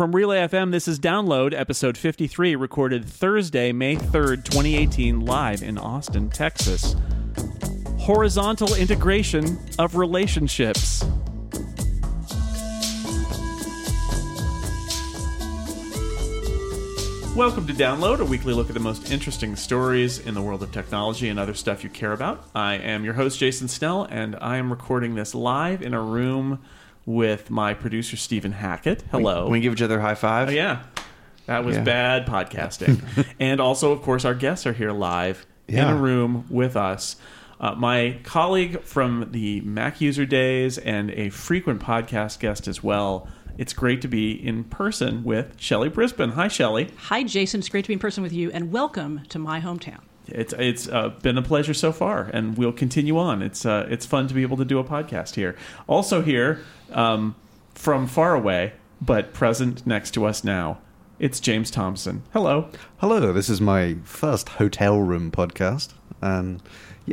From Relay FM, this is Download, episode 53, recorded Thursday, May 3rd, 2018, live in Austin, Texas. Horizontal integration of relationships. Welcome to Download, a weekly look at the most interesting stories in the world of technology and other stuff you care about. I am your host, Jason Snell, and I am recording this live in a room with my producer, Stephen Hackett. Hello. We give each other a high five? Oh, yeah. That was bad podcasting. And also, of course, our guests are here live in a room with us. My colleague from the Mac user days and a frequent podcast guest as well. It's great to be in person with Shelly Brisbin. Hi, Shelly. Hi, Jason. It's great to be in person with you, and welcome to my hometown. It's been a pleasure so far, and we'll continue on. It's fun to be able to do a podcast here. Also here, from far away, but present next to us now, it's James Thompson. Hello. Hello. This is my first hotel room podcast, and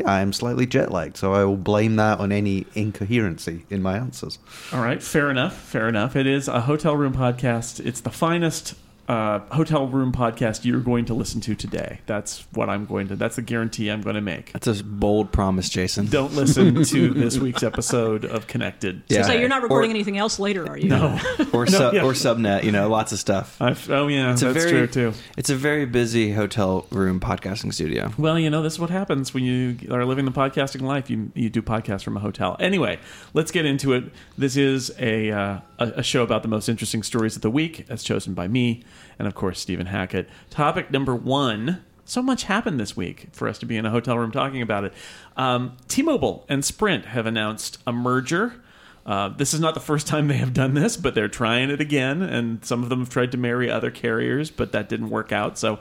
I'm slightly jet-lagged, so I will blame that on any incoherency in my answers. All right, fair enough, fair enough. It is a hotel room podcast. It's the finest hotel room podcast you're going to listen to today. That's the guarantee I'm going to make. That's a bold promise, Jason. Don't listen to this week's episode of Connected. Yeah. So you're not recording anything else later, are you? No. Or Subnet, lots of stuff. True, too. It's a very busy hotel room podcasting studio. Well, this is what happens when you are living the podcasting life. You do podcasts from a hotel. Anyway, let's get into it. This is a show about the most interesting stories of the week, as chosen by me. And, of course, Stephen Hackett. Topic number one. So much happened this week for us to be in a hotel room talking about it. T-Mobile and Sprint have announced a merger. This is not the first time they have done this, but they're trying it again. And some of them have tried to marry other carriers, but that didn't work out. So,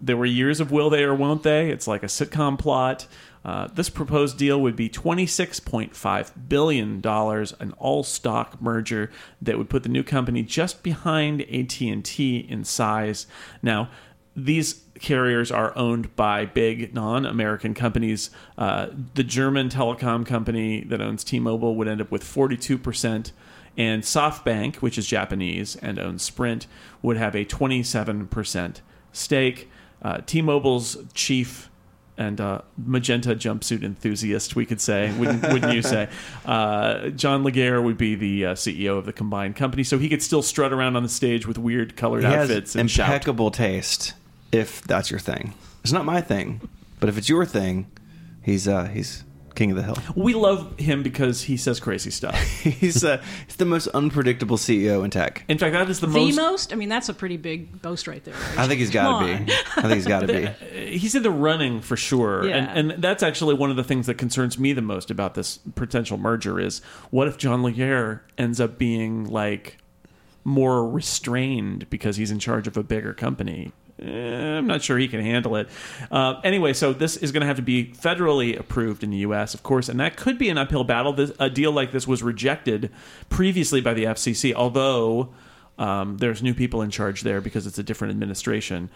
there were years of will they or won't they. It's like a sitcom plot. This proposed deal would be $26.5 billion, an all-stock merger that would put the new company just behind AT&T in size. Now, these carriers are owned by big non-American companies. The German telecom company that owns T-Mobile would end up with 42%, and SoftBank, which is Japanese and owns Sprint, would have a 27% stake. T-Mobile's chief and magenta jumpsuit enthusiast, we could say, wouldn't you say? John Legere would be the CEO of the combined company, so he could still strut around on the stage with weird colored outfits and shout. Impeccable taste, if that's your thing. It's not my thing, but if it's your thing, he's king of the hill. We love him because he says crazy stuff. He's the most unpredictable CEO in tech. In fact, that is the most. I mean, that's a pretty big boast right there. Right? I think he's got to be. He's in the running for sure. Yeah. And that's actually one of the things that concerns me the most about this potential merger is what if John Legere ends up being like more restrained because he's in charge of a bigger company? I'm not sure he can handle it. Anyway, so this is going to have to be federally approved in the U.S., of course, and that could be an uphill battle. A deal like this was rejected previously by the FCC, although there's new people in charge there because it's a different administration.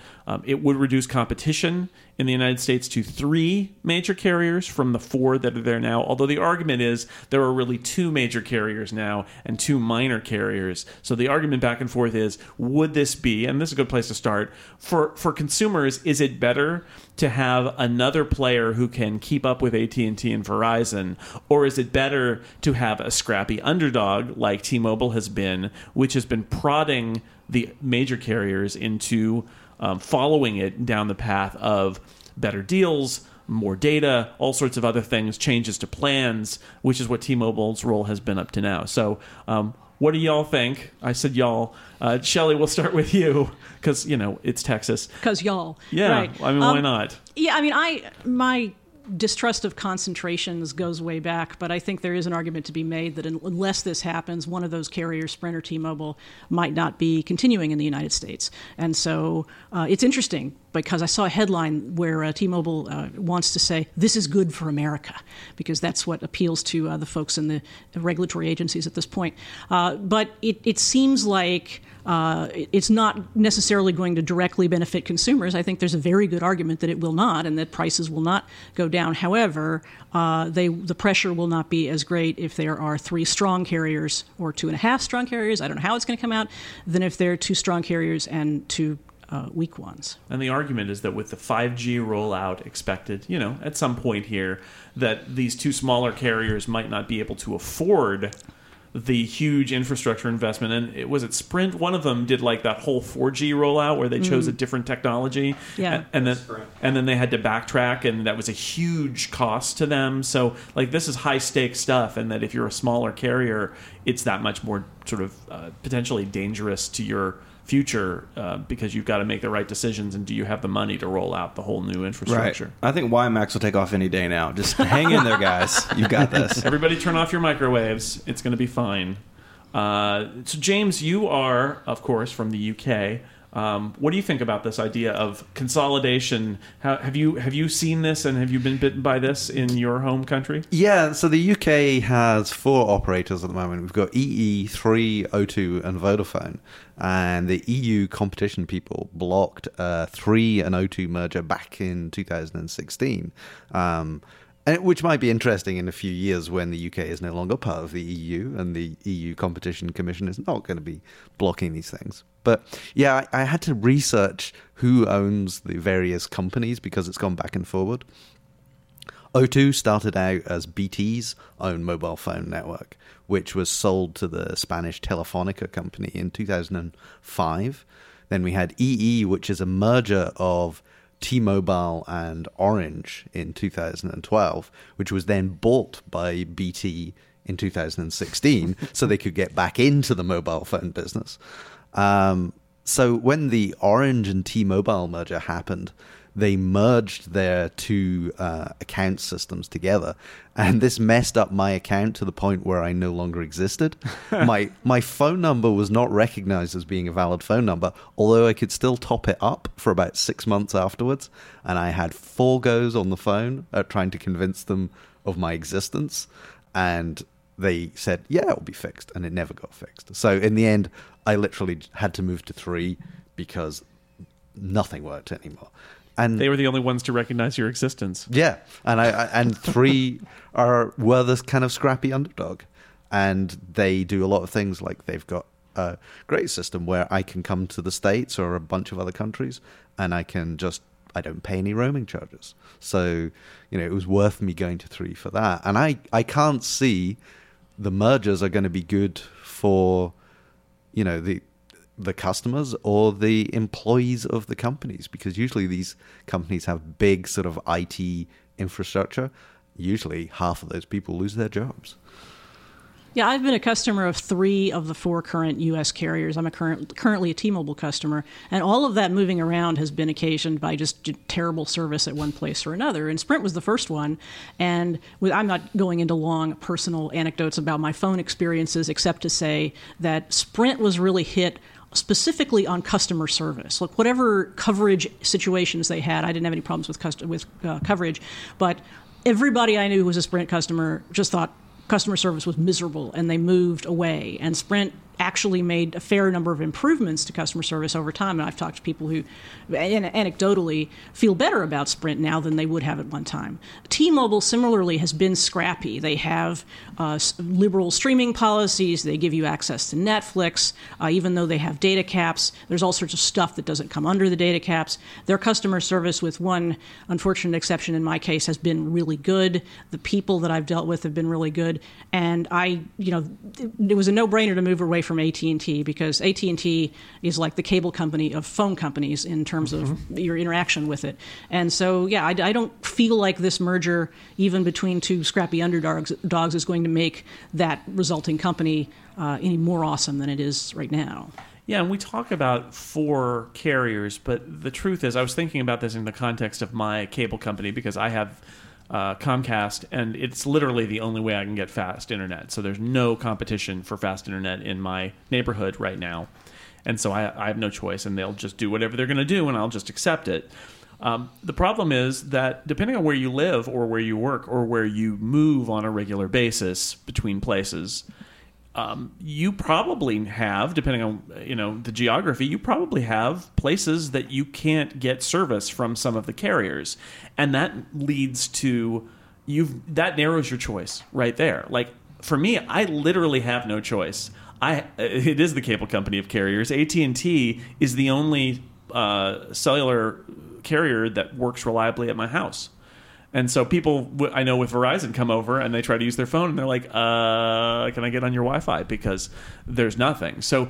It would reduce competition in the United States to 3 major carriers from the 4 that are there now, although the argument is there are really 2 major carriers now and 2 minor carriers. So the argument back and forth is, would this be, and this is a good place to start, for consumers, is it better to have another player who can keep up with AT&T and Verizon, or is it better to have a scrappy underdog like T-Mobile has been, which has been prodding the major carriers into following it down the path of better deals, more data, all sorts of other things, changes to plans, which is what T-Mobile's role has been up to now. So what do y'all think? I said y'all. Shelly, we'll start with you because, it's Texas. Because y'all. Yeah. Right. I mean, why not? Yeah, I mean, my distrust of concentrations goes way back, but I think there is an argument to be made that unless this happens, one of those carriers, Sprint or T-Mobile, might not be continuing in the United States. And so it's interesting because I saw a headline where T-Mobile wants to say, this is good for America, because that's what appeals to the folks in the regulatory agencies at this point. But it seems like It's not necessarily going to directly benefit consumers. I think there's a very good argument that it will not and that prices will not go down. However, the pressure will not be as great if there are 3 strong carriers or 2.5 strong carriers. I don't know how it's going to come out, than if there are 2 strong carriers and 2 weak ones. And the argument is that with the 5G rollout expected, at some point here, that these 2 smaller carriers might not be able to afford the huge infrastructure investment. And was it Sprint? One of them did that whole 4G rollout where they chose a different technology. Yeah. And then they had to backtrack, and that was a huge cost to them. So this is high stakes stuff, and that if you're a smaller carrier, it's that much more sort of potentially dangerous to your future because you've got to make the right decisions, and do you have the money to roll out the whole new infrastructure? Right. I think WiMAX will take off any day now. Just hang in there, guys. You've got this. Everybody turn off your microwaves. It's going to be fine. So James, you are, of course, from the UK. What do you think about this idea of consolidation? Have you seen this, and have you been bitten by this in your home country? Yeah, so the UK has 4 operators at the moment. We've got EE, 3, O2, and Vodafone. And the EU competition people blocked 3 and O2 merger back in 2016. Which might be interesting in a few years when the UK is no longer part of the EU and the EU Competition Commission is not going to be blocking these things. But yeah, I had to research who owns the various companies because it's gone back and forward. O2 started out as BT's own mobile phone network, which was sold to the Spanish Telefonica company in 2005. Then we had EE, which is a merger of T-Mobile and Orange in 2012, which was then bought by BT in 2016 so they could get back into the mobile phone business. So when the Orange and T-Mobile merger happened, they merged their 2 account systems together, and this messed up my account to the point where I no longer existed. My phone number was not recognized as being a valid phone number, although I could still top it up for about 6 months afterwards, and I had 4 goes on the phone trying to convince them of my existence, and they said, yeah, it'll be fixed, and it never got fixed. So in the end, I literally had to move to 3 because nothing worked anymore. And they were the only ones to recognize your existence. Yeah, and I 3 were this kind of scrappy underdog, and they do a lot of things like they've got a great system where I can come to the States or a bunch of other countries, and I don't pay any roaming charges. So it was worth me going to 3 for that, and I can't see the mergers are going to be good for the customers or the employees of the companies, because usually these companies have big sort of IT infrastructure. Usually half of those people lose their jobs. Yeah, I've been a customer of 3 of the 4 current U.S. carriers. I'm currently a T-Mobile customer, and all of that moving around has been occasioned by just terrible service at one place or another. And Sprint was the first one, and I'm not going into long personal anecdotes about my phone experiences, except to say that Sprint was really hit specifically on customer service. Look, whatever coverage situations they had, I didn't have any problems with coverage, but everybody I knew who was a Sprint customer just thought customer service was miserable, and they moved away. And Sprint actually made a fair number of improvements to customer service over time, and I've talked to people who, anecdotally, feel better about Sprint now than they would have at one time. T-Mobile, similarly, has been scrappy. They have liberal streaming policies. They give you access to Netflix, even though they have data caps. There's all sorts of stuff that doesn't come under the data caps. Their customer service, with one unfortunate exception in my case, has been really good. The people that I've dealt with have been really good, and it was a no-brainer to move away from AT&T, because AT&T is like the cable company of phone companies in terms of your interaction with it. And so, yeah, I don't feel like this merger, even between 2 scrappy underdogs, is going to make that resulting company any more awesome than it is right now. Yeah, and we talk about 4 carriers, but the truth is, I was thinking about this in the context of my cable company, because I have Comcast, and it's literally the only way I can get fast internet. So there's no competition for fast internet in my neighborhood right now. And so I have no choice, and they'll just do whatever they're going to do, and I'll just accept it. The problem is that depending on where you live or where you work or where you move on a regular basis between places, You probably have, depending on the geography, you probably have places that you can't get service from some of the carriers, and that leads to that narrows your choice right there. Like for me, I literally have no choice. It is the cable company of carriers. AT&T is the only cellular carrier that works reliably at my house. And so people I know with Verizon come over and they try to use their phone and they're like, can I get on your Wi-Fi? Because there's nothing. So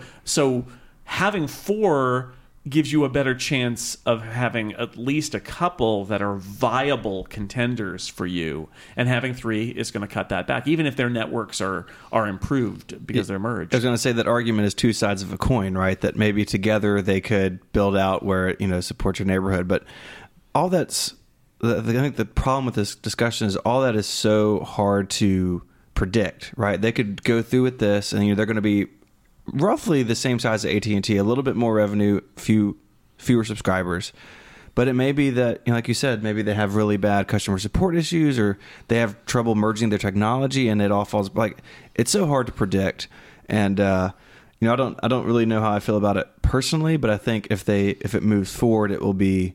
having four gives you a better chance of having at least a couple that are viable contenders for you. And having three is going to cut that back, even if their networks are improved because they're merged. I was going to say that argument is two sides of a coin, right? That maybe together they could build out where it supports your neighborhood. But all that's... I think the problem with this discussion is all that is so hard to predict, right? They could go through with this and they're going to be roughly the same size as AT&T, a little bit more revenue, fewer subscribers. But it may be that, like you said, maybe they have really bad customer support issues or they have trouble merging their technology and it all falls it's so hard to predict. And, I don't really know how I feel about it personally, but I think if it moves forward, it will be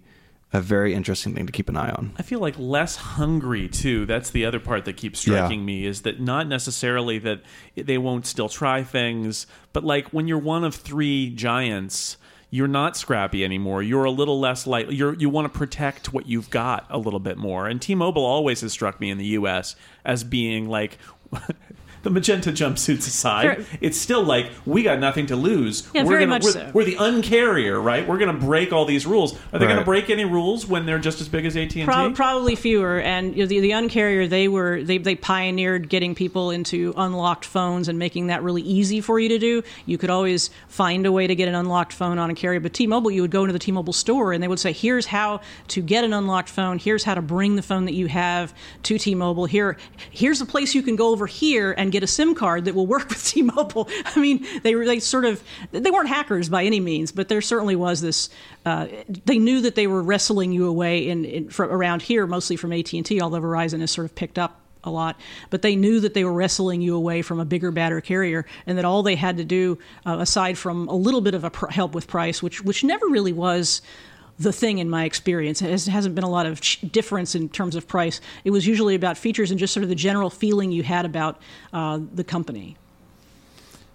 a very interesting thing to keep an eye on. I feel like less hungry, too. That's the other part that keeps striking me, is that not necessarily that they won't still try things, but like when you're one of three giants, you're not scrappy anymore. You're a little less likely. You want to protect what you've got a little bit more. And T-Mobile always has struck me in the U.S. as being like... The magenta jumpsuits aside, it's still like, we got nothing to lose. Yeah, we're the uncarrier, right? We're going to break all these rules. Are they going to break any rules when they're just as big as AT&T? Probably fewer. And the uncarrier, they pioneered getting people into unlocked phones and making that really easy for you to do. You could always find a way to get an unlocked phone on a carrier. But T-Mobile, you would go into the T-Mobile store and they would say, here's how to get an unlocked phone. Here's how to bring the phone that you have to T-Mobile. Here's a place you can go over here and get a SIM card that will work with T-Mobile. I mean, they weren't hackers by any means, but there certainly was this. They knew that they were wrestling you away from around here, mostly from AT&T, although Verizon has sort of picked up a lot. But they knew that they were wrestling you away from a bigger, badder carrier, and that all they had to do, aside from a little bit of help with price, which never really was the thing in my experience. It hasn't been a lot of difference in terms of price. It was usually about features and just sort of the general feeling you had about the company.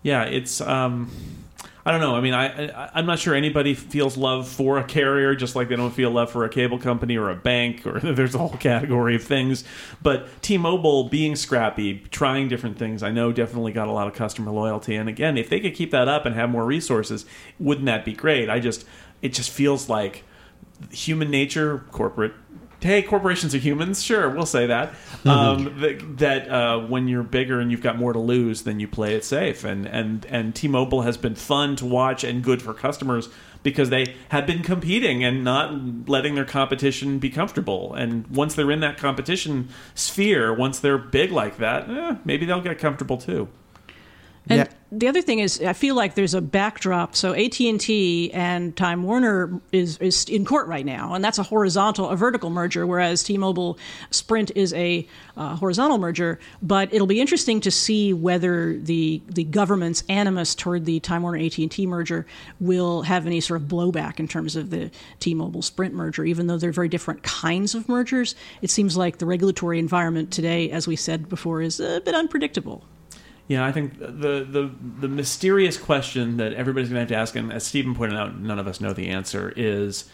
Yeah, it's... I don't know. I mean, I'm not sure anybody feels love for a carrier just like they don't feel love for a cable company or a bank, or there's a whole category of things. But T-Mobile being scrappy, trying different things, I know definitely got a lot of customer loyalty. And again, if they could keep that up and have more resources, wouldn't that be great? It just feels like... human nature, corporate. Hey, corporations are humans. Sure, we'll say that. When you're bigger and you've got more to lose, then you play it safe. And T-Mobile has been fun to watch and good for customers because they have been competing and not letting their competition be comfortable. And once they're in that competition sphere, once they're big like that, maybe they'll get comfortable too. And the other thing is, I feel like there's a backdrop. So AT&T and Time Warner is in court right now, and that's a vertical merger, whereas T-Mobile Sprint is a horizontal merger. But it'll be interesting to see whether the government's animus toward the Time Warner AT&T merger will have any sort of blowback in terms of the T-Mobile Sprint merger, even though they're very different kinds of mergers. It seems like the regulatory environment today, as we said before, is a bit unpredictable. Yeah, I think the mysterious question that everybody's going to have to ask, and as Stephen pointed out, none of us know the answer, is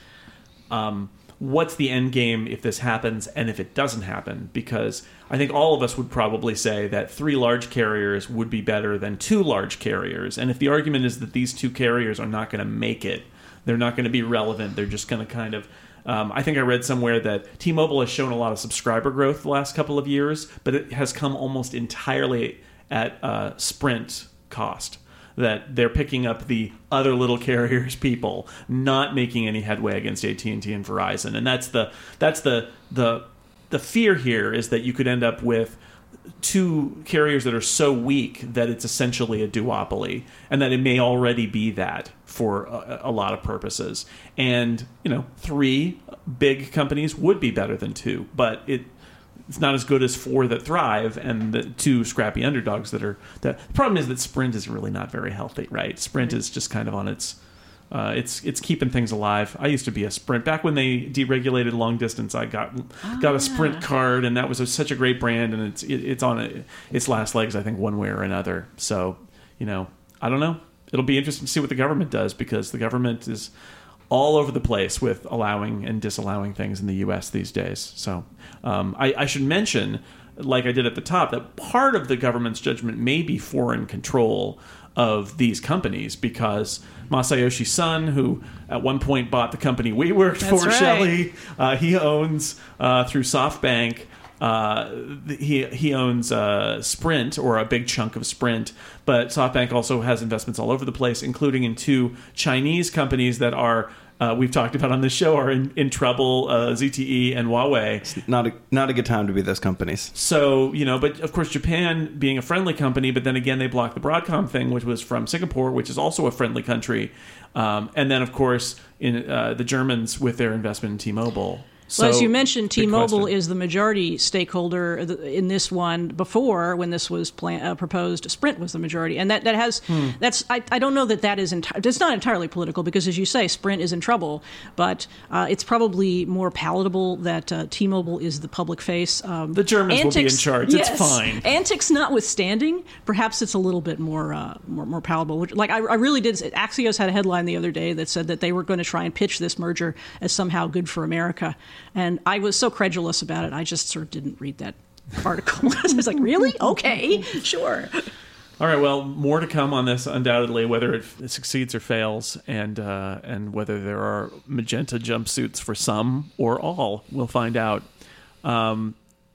what's the end game if this happens and if it doesn't happen? Because I think all of us would probably say that three large carriers would be better than two large carriers. And if the argument is that these two carriers are not going to make it, they're not going to be relevant, they're just going to kind of... I think I read somewhere that T-Mobile has shown a lot of subscriber growth the last couple of years, but it has come almost entirely... at Sprint cost, that they're picking up the other little carriers' people, not making any headway against AT&T and Verizon. And that's the fear here, is that you could end up with two carriers that are so weak that it's essentially a duopoly, and that it may already be that for a lot of purposes. And three big companies would be better than two, but it it's not as good as four that thrive and the two scrappy underdogs that are... The problem is that Sprint is really not very healthy, right? Sprint is just kind of on its... It's keeping things alive. I used to be a Sprint. Back when they deregulated long distance, I got a Sprint card, and that was such a great brand, and it's on its last legs, I think, one way or another. So, you know, I don't know. It'll be interesting to see what the government does, because the government is all over the place with allowing and disallowing things in the U.S. these days. So I should mention, like I did at the top, that part of the government's judgment may be foreign control of these companies, because Masayoshi's son, who at one point bought the company we worked for, right, Shelly, he owns through SoftBank. He owns Sprint, or a big chunk of Sprint, but SoftBank also has investments all over the place, including in two Chinese companies that are, we've talked about on this show, are in trouble, ZTE and Huawei. It's not a good time to be those companies. So, you know, but of course Japan being a friendly company, but then again they blocked the Broadcom thing, which was from Singapore, which is also a friendly country. And then, of course, in the Germans with their investment in T-Mobile. So, well, as you mentioned, T-Mobile is the majority stakeholder in this one. Before, when this was proposed, Sprint was the majority, and that has that's I don't know that is it's not entirely political, because as you say, Sprint is in trouble, but it's probably more palatable that T-Mobile is the public face. The Germans will be in charge. Yes, it's fine. Antics notwithstanding, perhaps it's a little bit more palatable. Which, like I really did. Axios had a headline the other day that said that they were going to try and pitch this merger as somehow good for America. And I was so credulous about it, I just sort of didn't read that article. I was like, really? Okay, sure. All right, well, more to come on this, undoubtedly, whether it succeeds or fails, and whether there are magenta jumpsuits for some or all. We'll find out.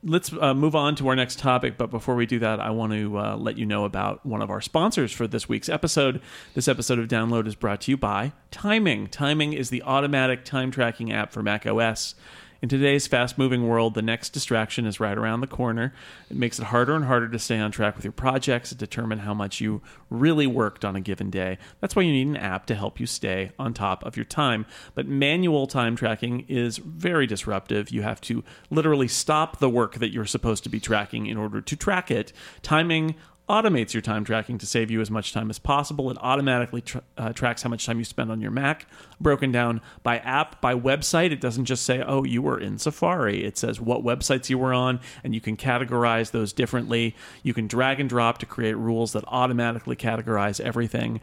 Let's move on to our next topic, but before we do that, I want to let you know about one of our sponsors for this week's episode. This episode of Download is brought to you by Timing. Timing is the automatic time tracking app for Mac OS. In today's fast-moving world, the next distraction is right around the corner. It makes it harder and harder to stay on track with your projects and determine how much you really worked on a given day. That's why you need an app to help you stay on top of your time. But manual time tracking is very disruptive. You have to literally stop the work that you're supposed to be tracking in order to track it. Timing automates your time tracking to save you as much time as possible. It automatically tracks how much time you spend on your Mac, broken down by app, by website. It doesn't just say, oh, you were in Safari. It says what websites you were on, and you can categorize those differently. You can drag and drop to create rules that automatically categorize everything.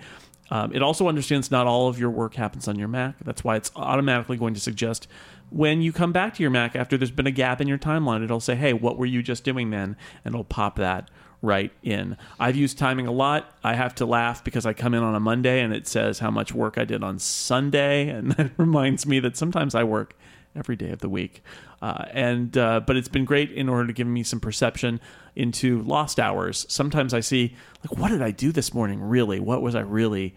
It also understands not all of your work happens on your Mac. That's why it's automatically going to suggest when you come back to your Mac after there's been a gap in your timeline, it'll say, hey, what were you just doing then? And it'll pop that right in. I've used Timing a lot. I have to laugh because I come in on a Monday and it says how much work I did on Sunday, and that reminds me that sometimes I work every day of the week. But it's been great in order to give me some perception into lost hours. Sometimes I see, like, what did I do this morning really? What was I really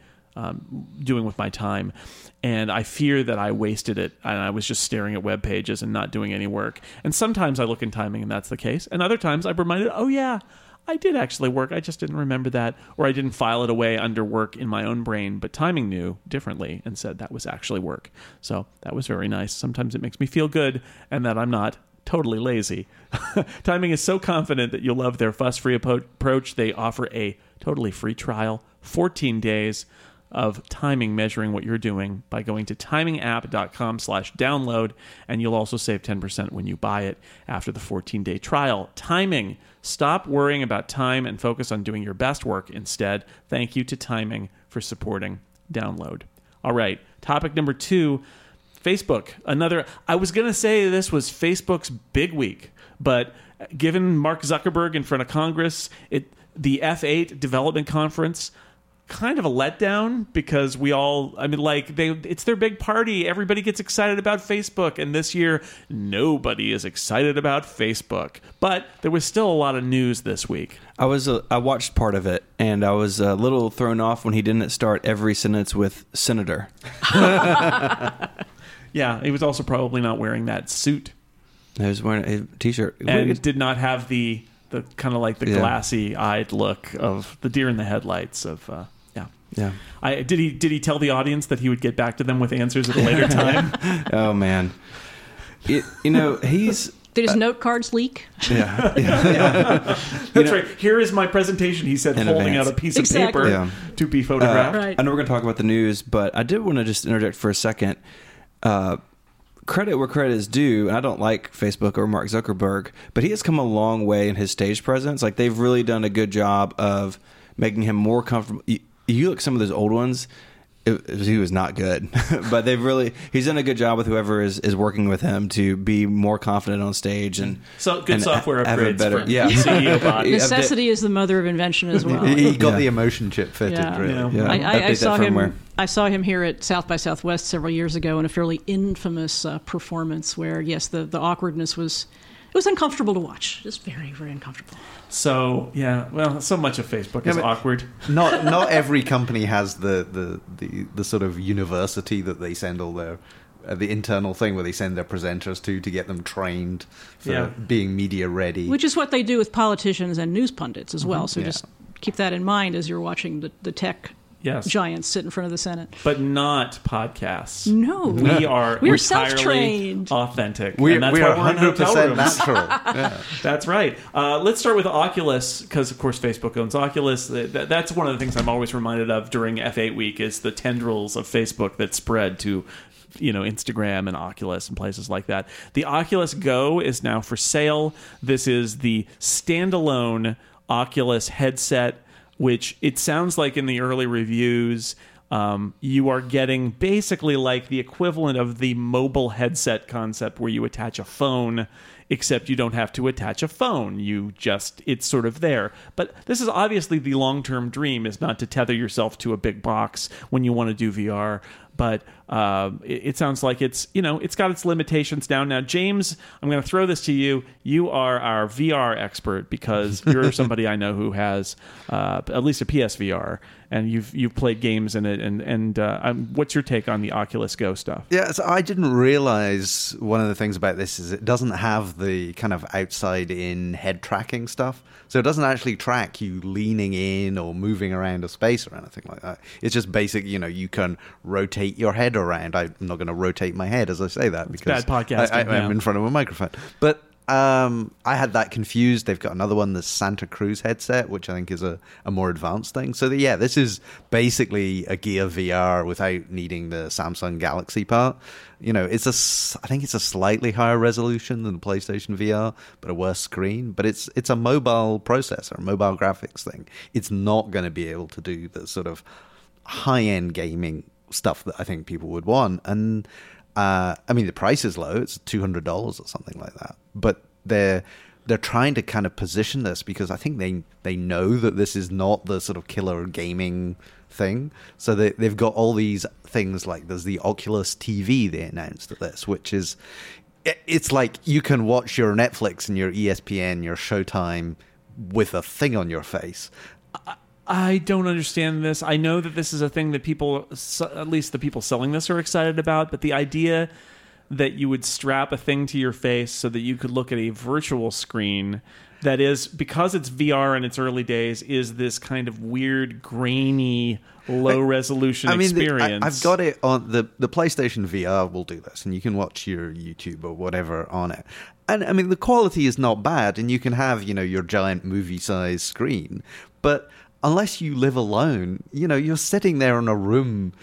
doing with my time? And I fear that I wasted it and I was just staring at web pages and not doing any work. And sometimes I look in Timing and that's the case. And other times I'm reminded, oh yeah, I did actually work. I just didn't remember that, or I didn't file it away under work in my own brain, but Timing knew differently and said that was actually work. So that was very nice. Sometimes it makes me feel good and that I'm not totally lazy. Timing is so confident that you'll love their fuss-free approach. They offer a totally free trial, 14 days of Timing measuring what you're doing by going to timingapp.com/download, and you'll also save 10% when you buy it after the 14-day trial. Timing. Stop worrying about time and focus on doing your best work instead. Thank you to Timing for supporting Download. All right, topic number 2, Facebook. I was going to say this was Facebook's big week, but given Mark Zuckerberg in front of Congress, the F8 development conference, kind of a letdown, because it's their big party. Everybody gets excited about Facebook, and this year nobody is excited about Facebook. But there was still a lot of news this week. I watched part of it, and I was a little thrown off when he didn't start every sentence with "Senator." Yeah, he was also probably not wearing that suit. He was wearing a t-shirt, and it did not have the kind of like the glassy-eyed look of the deer in the headlights of. Yeah. Did he tell the audience that he would get back to them with answers at a later time? Oh man, you know, he's Did his note cards leak? Yeah. That's right. Here is my presentation, he said, folding out a piece of paper to be photographed. Right. I know we're going to talk about the news, but I did want to just interject for a second. Credit where credit is due, and I don't like Facebook or Mark Zuckerberg, but he has come a long way in his stage presence. Like, they've really done a good job of making him more comfortable. You look at some of those old ones, he was not good, but they've really, he's done a good job with whoever is working with him to be more confident on stage, and so good and software upgrades. Better, CEO bot. Necessity is the mother of invention as well. He got the emotion chip fitted. I saw him. I saw him here at South by Southwest several years ago in a fairly infamous performance where, yes, the awkwardness was. It was uncomfortable to watch. It was very, very uncomfortable. So, so much of Facebook is awkward. Not every company has the sort of university that they send all their... the internal thing where they send their presenters to get them trained for being media ready. Which is what they do with politicians and news pundits as well. So just keep that in mind as you're watching the tech... Yes. Giants sit in front of the Senate. But not podcasts. No. We're self-trained. Authentic. We're 100% natural. That's right. Let's start with Oculus, because, of course, Facebook owns Oculus. That's one of the things I'm always reminded of during F8 week is the tendrils of Facebook that spread to... Instagram and Oculus and places like that. The Oculus Go is now for sale. This is the standalone Oculus headset, which it sounds like in the early reviews, you are getting basically like the equivalent of the mobile headset concept where you attach a phone, except you don't have to attach a phone. It's sort of there. But this is obviously the long-term dream, is not to tether yourself to a big box when you want to do VR. But it sounds like it's got its limitations down. Now, James, I'm going to throw this to you. You are our VR expert because you're somebody I know who has at least a PSVR, and you've played games in it. And what's your take on the Oculus Go stuff? Yeah, so I didn't realize one of the things about this is it doesn't have the kind of outside-in head tracking stuff. So it doesn't actually track you leaning in or moving around a space or anything like that. It's just basic, you can rotate your head around. I'm not going to rotate my head as I say that because I'm in front of a microphone. But I had that confused. They've got another one, the Santa Cruz headset, which I think is a more advanced thing. So this is basically a Gear VR without needing the Samsung Galaxy part. I think it's a slightly higher resolution than the PlayStation VR, but a worse screen. But it's a mobile processor, mobile graphics thing. It's not going to be able to do the sort of high-end gaming stuff that I think people would want. And the price is low. It's $200 or something like that. But they're trying to kind of position this because I think they know that this is not the sort of killer gaming thing. So they've got all these things, like there's the Oculus TV they announced at this, which is, it's like you can watch your Netflix and your ESPN, your Showtime with a thing on your face. I don't understand this. I know that this is a thing that people, at least the people selling this, are excited about, but the idea that you would strap a thing to your face so that you could look at a virtual screen that is, because it's VR in its early days, is this kind of weird, grainy, low-resolution experience. I've got it on the PlayStation VR will do this, and you can watch your YouTube or whatever on it. And, the quality is not bad, and you can have, your giant movie-sized screen, but... unless you live alone, you're sitting there in a room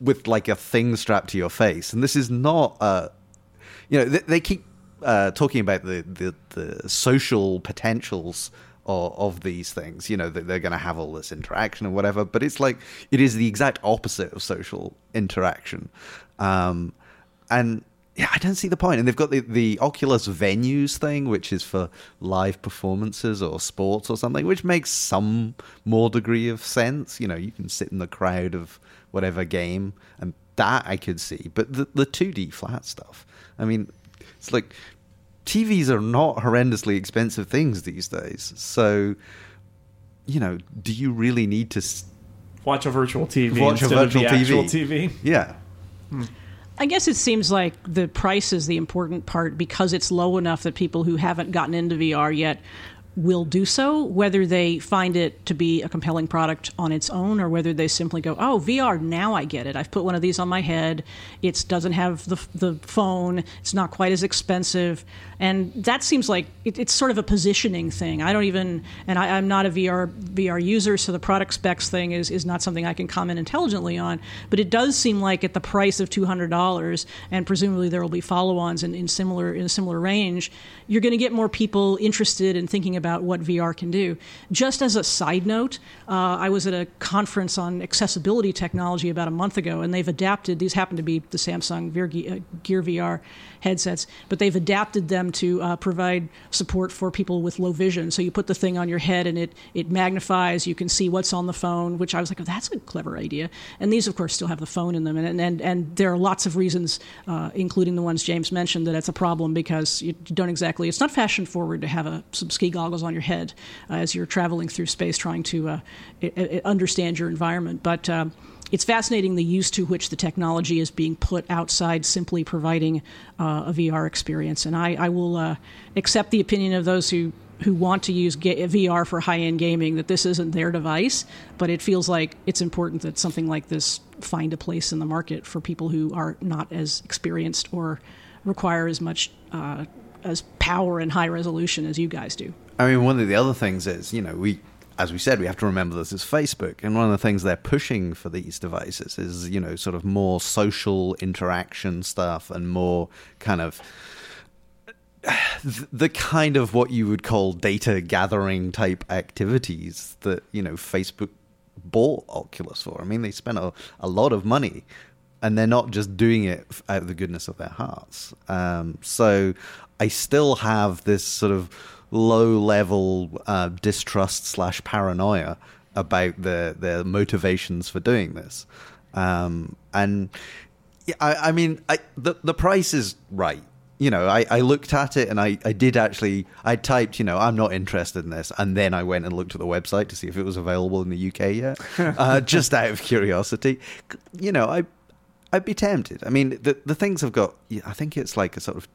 with like a thing strapped to your face. And this is not, they keep talking about the social potentials of these things, that they're going to have all this interaction and whatever. But it's like, it is the exact opposite of social interaction. Yeah, I don't see the point. And they've got the Oculus Venues thing, which is for live performances or sports or something, which makes some more degree of sense. You can sit in the crowd of whatever game, and that I could see. But the 2D flat stuff, it's like TVs are not horrendously expensive things these days. So, do you really need to... watch a virtual TV instead of the actual TV? Yeah. I guess it seems like the price is the important part because it's low enough that people who haven't gotten into VR yet will do so, whether they find it to be a compelling product on its own or whether they simply go, oh, VR, now I get it. I've put one of these on my head. It doesn't have the phone. It's not quite as expensive. And that seems like it's sort of a positioning thing. I don't even, and I'm not a VR user, so the product specs thing is not something I can comment intelligently on. But it does seem like at the price of $200, and presumably there will be follow-ons in a similar range, you're going to get more people interested in thinking about what VR can do. Just as a side note, I was at a conference on accessibility technology about a month ago, and they've adapted, these happen to be the Samsung Gear VR headsets, but they've adapted them to provide support for people with low vision. So you put the thing on your head and it magnifies, you can see what's on the phone, which I was like, oh, that's a clever idea. And these, of course, still have the phone in them. And there are lots of reasons, including the ones James mentioned, that it's a problem because you don't exactly, it's not fashion forward to have some ski goggles on your head as you're traveling through space trying to understand your environment. But it's fascinating the use to which the technology is being put outside simply providing a VR experience. And I will accept the opinion of those who want to use VR for high-end gaming, that this isn't their device, but it feels like it's important that something like this find a place in the market for people who are not as experienced or require as much as power and high resolution as you guys do. I mean, one of the other things is, you know, as we said, we have to remember this is Facebook. And one of the things they're pushing for these devices is, you know, sort of more social interaction stuff and more kind of the kind of what you would call data gathering type activities that, you know, Facebook bought Oculus for. I mean, they spent a lot of money. And they're not just doing it out of the goodness of their hearts. So I still have this sort of low-level distrust / paranoia about their motivations for doing this. And I mean, the price is right. You know, I looked at it and I did actually, I typed, you know, I'm not interested in this. And then I went and looked at the website to see if it was available in the UK yet, just out of curiosity. You know, I'd be tempted. I mean, the things have got, I think it's like a sort of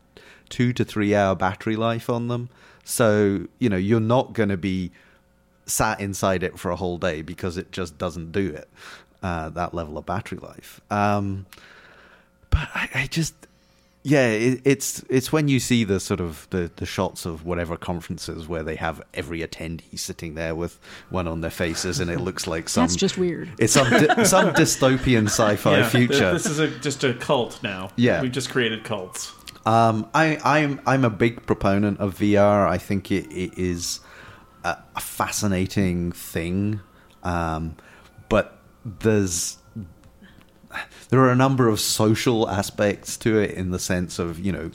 2 to 3 hour battery life on them. So, you know, you're not going to be sat inside it for a whole day because it just doesn't do it, that level of battery life. But I just, yeah, it's when you see the sort of the shots of whatever conferences where they have every attendee sitting there with one on their faces, and it looks like some... That's just weird. It's some dystopian sci-fi future. This is just a cult now. Yeah. We've just created cults. I'm a big proponent of VR. I think it is a fascinating thing, but there are a number of social aspects to it in the sense of, you know,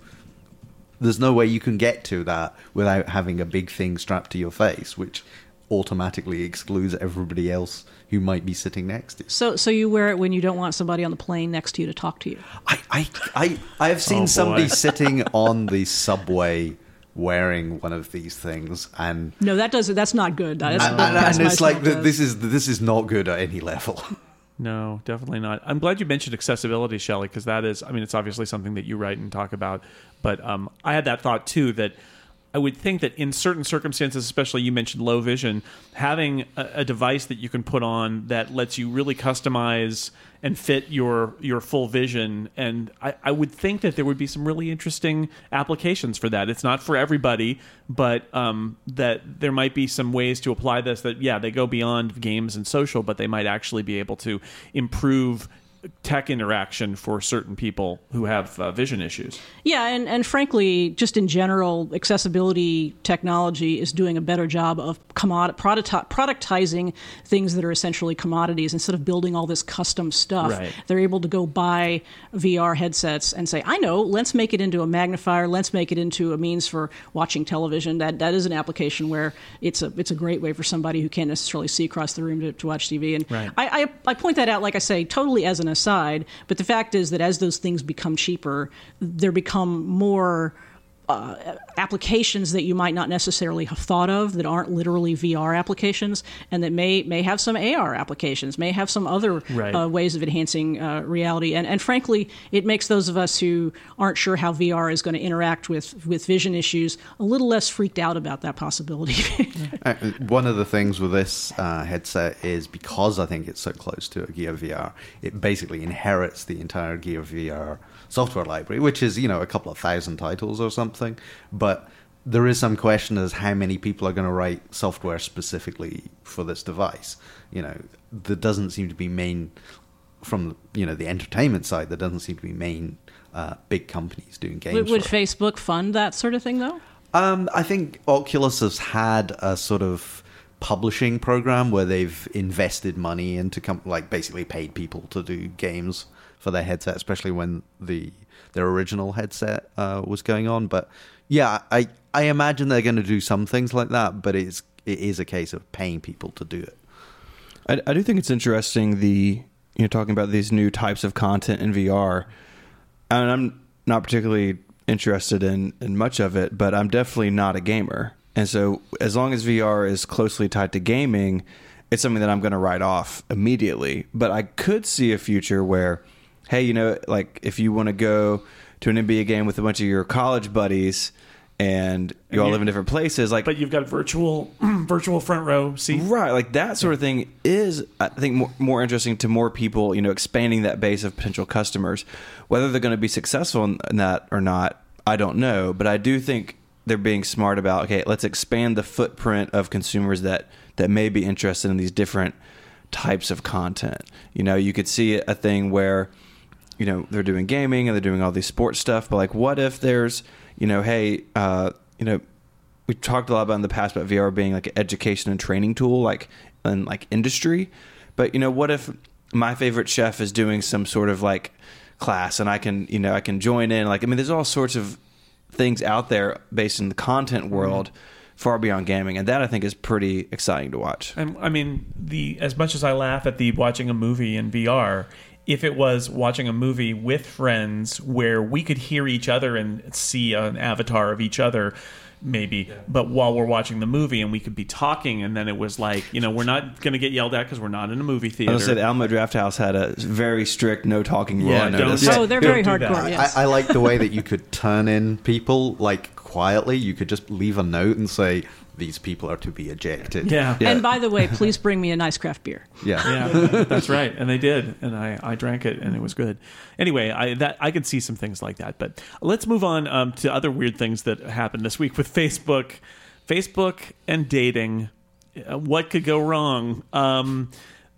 there's no way you can get to that without having a big thing strapped to your face, which automatically excludes everybody else who might be sitting next to you. So you wear it when you don't want somebody on the plane next to you to talk to you. I have seen somebody sitting on the subway wearing one of these things, and no, that's not good. And it's like this is not good at any level. No, definitely not. I'm glad you mentioned accessibility, Shelly, because that is, I mean, it's obviously something that you write and talk about. But I had that thought, too, that I would think that in certain circumstances, especially you mentioned low vision, having a device that you can put on that lets you really customize and fit your full vision. And I would think that there would be some really interesting applications for that. It's not for everybody, but that there might be some ways to apply this that, yeah, they go beyond games and social, but they might actually be able to improve tech interaction for certain people who have vision issues. Yeah, and frankly, just in general, accessibility technology is doing a better job of productizing things that are essentially commodities instead of building all this custom stuff. Right. They're able to go buy VR headsets and say, I know, let's make it into a magnifier, let's make it into a means for watching television. That is an application where it's a great way for somebody who can't necessarily see across the room to watch TV. And right. I point that out, like I say, totally as an aside, but the fact is that as those things become cheaper, there become more applications that you might not necessarily have thought of that aren't literally VR applications, and that may have some AR applications, may have some other ways of enhancing reality. And frankly, it makes those of us who aren't sure how VR is going to interact with vision issues a little less freaked out about that possibility. One of the things with this headset is because I think it's so close to a Gear VR, it basically inherits the entire Gear VR software library, which is, you know, a couple of thousand titles or something. But there is some question as how many people are going to write software specifically for this device. You know, there doesn't seem to be main, from, you know, the entertainment side, there doesn't seem to be main big companies doing games. Would Facebook fund that sort of thing, though? I think Oculus has had a sort of publishing program where they've invested money into, basically paid people to do games for their headset, especially when their original headset was going on. But yeah, I imagine they're going to do some things like that, but it is a case of paying people to do it. I do think it's interesting, talking about these new types of content in VR. And I'm not particularly interested in much of it, but I'm definitely not a gamer. And so as long as VR is closely tied to gaming, it's something that I'm going to write off immediately. But I could see a future where, hey, you know, like if you want to go to an NBA game with a bunch of your college buddies and you all live in different places, like, but you've got virtual front row seats, right? Like that sort of thing is, I think, more interesting to more people. You know, expanding that base of potential customers, whether they're going to be successful in that or not, I don't know. But I do think they're being smart about, okay, let's expand the footprint of consumers that may be interested in these different types of content. You know, you could see a thing where, you know, they're doing gaming and they're doing all these sports stuff, but like, what if there's, you know, hey, you know, we talked a lot about in the past about VR being like an education and training tool, like, and like industry, but you know, what if my favorite chef is doing some sort of like class and I can join in? Like, I mean, there's all sorts of things out there based in the content world, far beyond gaming, and that I think is pretty exciting to watch. I mean, as much as I laugh at the watching a movie in VR, if it was watching a movie with friends where we could hear each other and see an avatar of each other, maybe, but while we're watching the movie and we could be talking, and then it was like, you know, we're not going to get yelled at because we're not in a movie theater. I said Alamo Drafthouse had a very strict no talking rule. Yeah, they're very hardcore. Yes. I like the way that you could turn in people, like quietly. You could just leave a note and say, these people are to be ejected. Yeah. Yeah. And by the way, please bring me a nice craft beer. Yeah. Yeah, that's right. And they did. And I drank it and it was good. Anyway, I could see some things like that. But let's move on to other weird things that happened this week with Facebook. Facebook and dating. What could go wrong?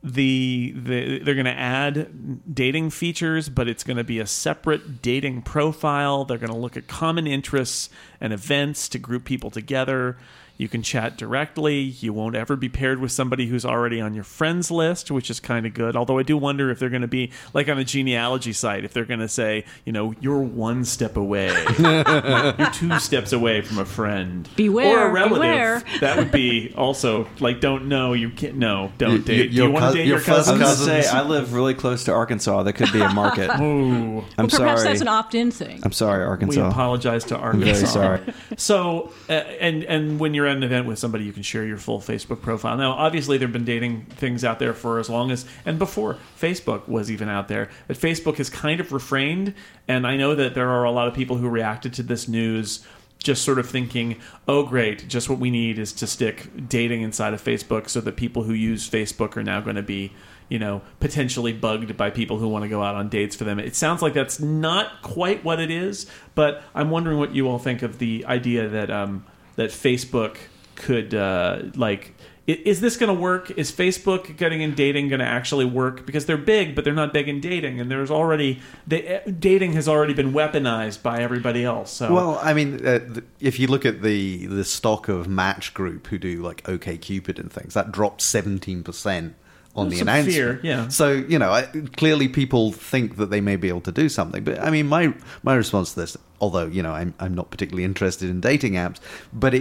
They're going to add dating features, but it's going to be a separate dating profile. They're going to look at common interests and events to group people together. You can chat directly. You won't ever be paired with somebody who's already on your friends list, which is kind of good. Although I do wonder if they're going to be, like on a genealogy site, if they're going to say, you know, you're one step away. You're two steps away from a friend. Beware. Or a relative. Beware. That would be also, like, don't know. You can't know. Don't date. Do you want to date your cousins? I was going to say, I live really close to Arkansas. There could be a market. Ooh. I'm sorry. Perhaps that's an opt-in thing. I'm sorry, Arkansas. We apologize to Arkansas. I'm very sorry. So, and when you're at an event with somebody, you can share your full Facebook profile. Now, obviously, there have been dating things out there for as long as, and before Facebook was even out there, but Facebook has kind of refrained, and I know that there are a lot of people who reacted to this news just sort of thinking, oh, great, just what we need is to stick dating inside of Facebook so that people who use Facebook are now going to be, you know, potentially bugged by people who want to go out on dates for them. It sounds like that's not quite what it is, but I'm wondering what you all think of the idea that, that Facebook could, is this going to work? Is Facebook getting in dating going to actually work? Because they're big, but they're not big in dating. And there's already, dating has already been weaponized by everybody else. So. Well, I mean, if you look at the stock of Match Group who do like OkCupid and things, that dropped 17%. On the announcement. Fear, yeah. So, you know, clearly people think that they may be able to do something. But, I mean, my response to this, although, you know, I'm not particularly interested in dating apps, but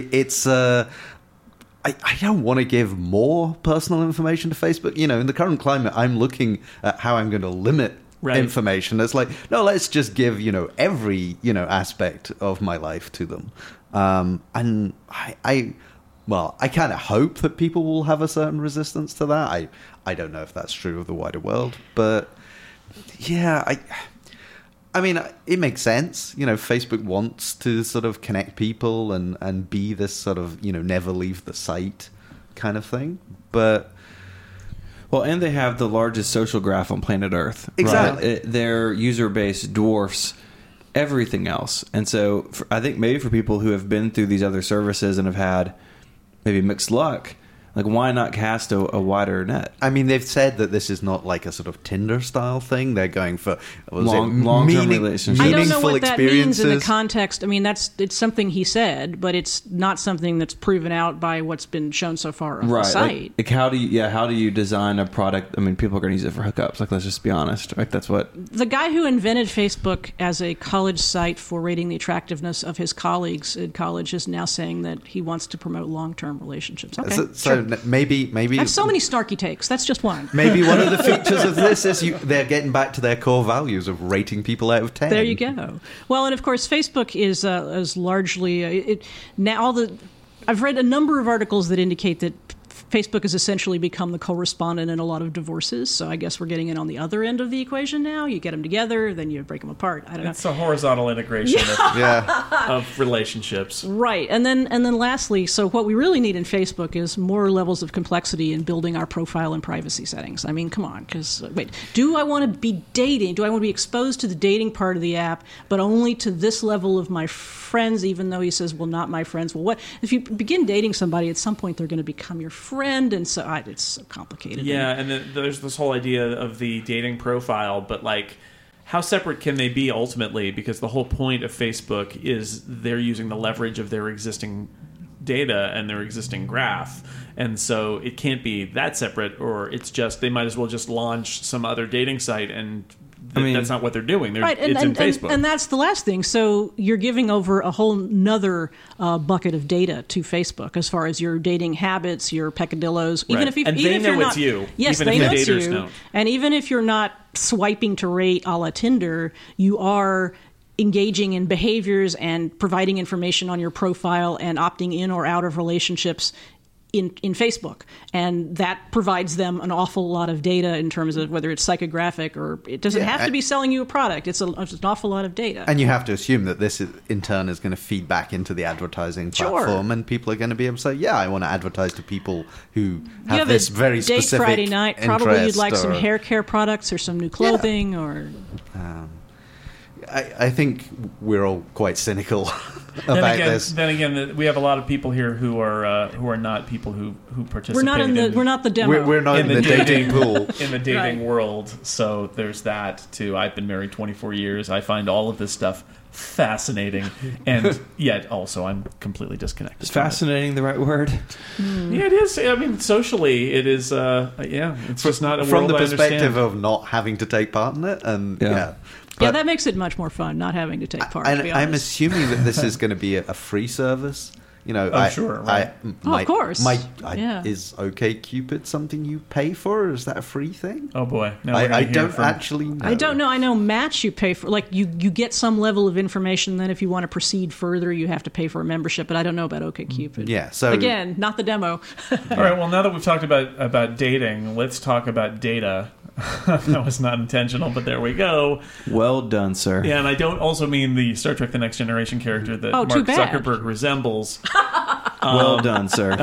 I don't want to give more personal information to Facebook. You know, in the current climate, I'm looking at how I'm going to limit information. It's like, no, let's just give, every, aspect of my life to them. And I kind of hope that people will have a certain resistance to that. I don't know if that's true of the wider world, but yeah, I mean, it makes sense. Facebook wants to sort of connect people and be this sort of, never leave the site kind of thing. But... Well, and they have the largest social graph on planet Earth. Exactly. Right? Their user base dwarfs everything else. And so I think maybe for people who have been through these other services and have had maybe mixed luck, like, why not cast a wider net? I mean, they've said that this is not like a sort of Tinder-style thing. They're going for long-term relationships. I don't know what that means in the context. I mean, it's something he said, but it's not something that's proven out by what's been shown so far on the site. Like, how do you design a product? I mean, people are going to use it for hookups. Like, let's just be honest. Like, that's what... The guy who invented Facebook as a college site for rating the attractiveness of his colleagues in college is now saying that he wants to promote long-term relationships. Okay, so Maybe I have so many snarky takes. That's just one. Maybe one of the features of this is they're getting back to their core values of rating people out of 10. There you go. Well, and of course, Facebook is largely I've read a number of articles that indicate that Facebook has essentially become the co-respondent in a lot of divorces. So I guess we're getting in on the other end of the equation now. You get them together, then you break them apart. I don't know. It's a horizontal integration of relationships. Right. And then lastly, so what we really need in Facebook is more levels of complexity in building our profile and privacy settings. I mean, come on. Because, wait, do I want to be dating? Do I want to be exposed to the dating part of the app, but only to this level of my friends, even though he says, well, not my friends. Well, what if you begin dating somebody, at some point they're going to become your friend, and so it's so complicated. Yeah, and then there's this whole idea of the dating profile, but like, how separate can they be ultimately? Because the whole point of Facebook is they're using the leverage of their existing data and their existing graph, and so it can't be that separate, or it's just they might as well just launch some other dating site and... that's not what they're doing. It's in Facebook. And that's the last thing. So you're giving over a whole nother bucket of data to Facebook as far as your dating habits, your peccadillos. Right. Even if they know it's you. Yes, even they know it's you. Know. And even if you're not swiping to rate a la Tinder, you are engaging in behaviors and providing information on your profile and opting in or out of relationships in Facebook, and that provides them an awful lot of data in terms of whether it's psychographic or it doesn't have to be selling you a product. It's an awful lot of data. And you have to assume that this is in turn going to feed back into the advertising platform, and people are going to be able to say, yeah, I want to advertise to people who have this very specific interest. Friday night, probably you'd like some hair care products or some new clothing or... I think we're all quite cynical about this. Then again, we have a lot of people here who are not people who participate. We're not in the dating pool in the dating world. So there's that too. I've been married 24 years. I find all of this stuff fascinating, and yet also I'm completely disconnected. Is fascinating the right word? Yeah, it is. I mean, socially, it is. It's just not a from world the perspective of not having to take part in it, and But that makes it much more fun, not having to take part. And I'm assuming that this is going to be a free service. Of course. Is OkCupid something you pay for, or is that a free thing? Oh boy, no, I don't actually know. I don't know. I know Match you pay for. Like you get some level of information. Then if you want to proceed further, you have to pay for a membership. But I don't know about OkCupid. Yeah. So again, not the demo. All right. Well, now that we've talked about dating, let's talk about data. That was not intentional, but there we go. Well done, sir. Yeah, and I don't also mean the Star Trek The Next Generation character that Mark Zuckerberg resembles. Well done, sir.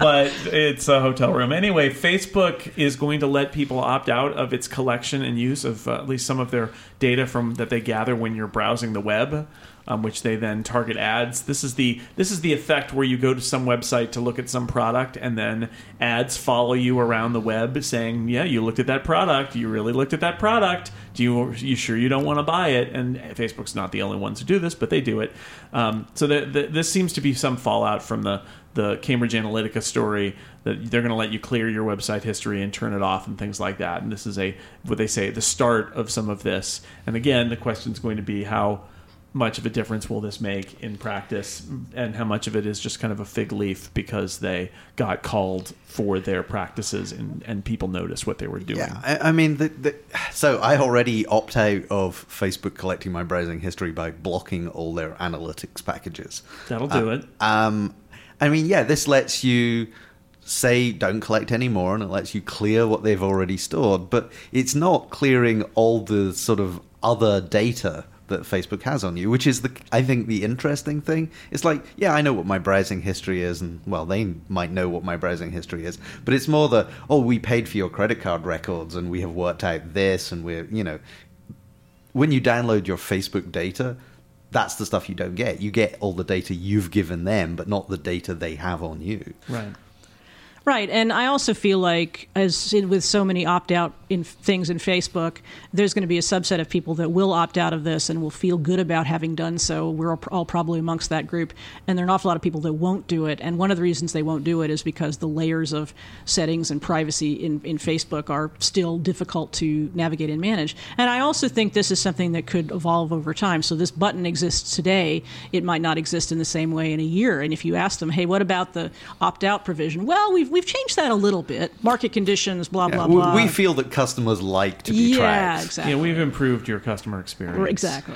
But it's a hotel room. Anyway, Facebook is going to let people opt out of its collection and use of at least some of their data that they gather when you're browsing the web, which they then target ads. This is the effect where you go to some website to look at some product, and then ads follow you around the web saying, yeah, you looked at that product. You really looked at that product. Are you sure you don't want to buy it? And Facebook's not the only ones to do this, but they do it. This seems to be some fallout from the Cambridge Analytica story that they're going to let you clear your website history and turn it off and things like that. And this is what they say, the start of some of this. And again, the question's going to be how much of a difference will this make in practice, and how much of it is just kind of a fig leaf because they got called for their practices and people noticed what they were doing. Yeah, I mean, so I already opt out of Facebook collecting my browsing history by blocking all their analytics packages. That'll do it. I mean, yeah, this lets you say don't collect anymore, and it lets you clear what they've already stored, but it's not clearing all the sort of other data that Facebook has on you, which is, I think, the interesting thing. It's like, yeah, I know what my browsing history is, and, well, they might know what my browsing history is, but it's more the, oh, we paid for your credit card records, and we have worked out this, and we're, you know, when you download your Facebook data, that's the stuff you don't get. You get all the data you've given them, but not the data they have on you. Right. Right, and I also feel like, as with so many opt-out things in Facebook, there's going to be a subset of people that will opt out of this and will feel good about having done so. We're all probably amongst that group, and there are an awful lot of people that won't do it, and one of the reasons they won't do it is because the layers of settings and privacy in Facebook are still difficult to navigate and manage. And I also think this is something that could evolve over time. So this button exists today. It might not exist in the same way in a year, and if you ask them, hey, what about the opt-out provision? Well, we've changed that a little bit. Market conditions, blah, blah, blah. We feel that customers like to be tracked. Yeah, exactly. Yeah, we've improved your customer experience. Exactly.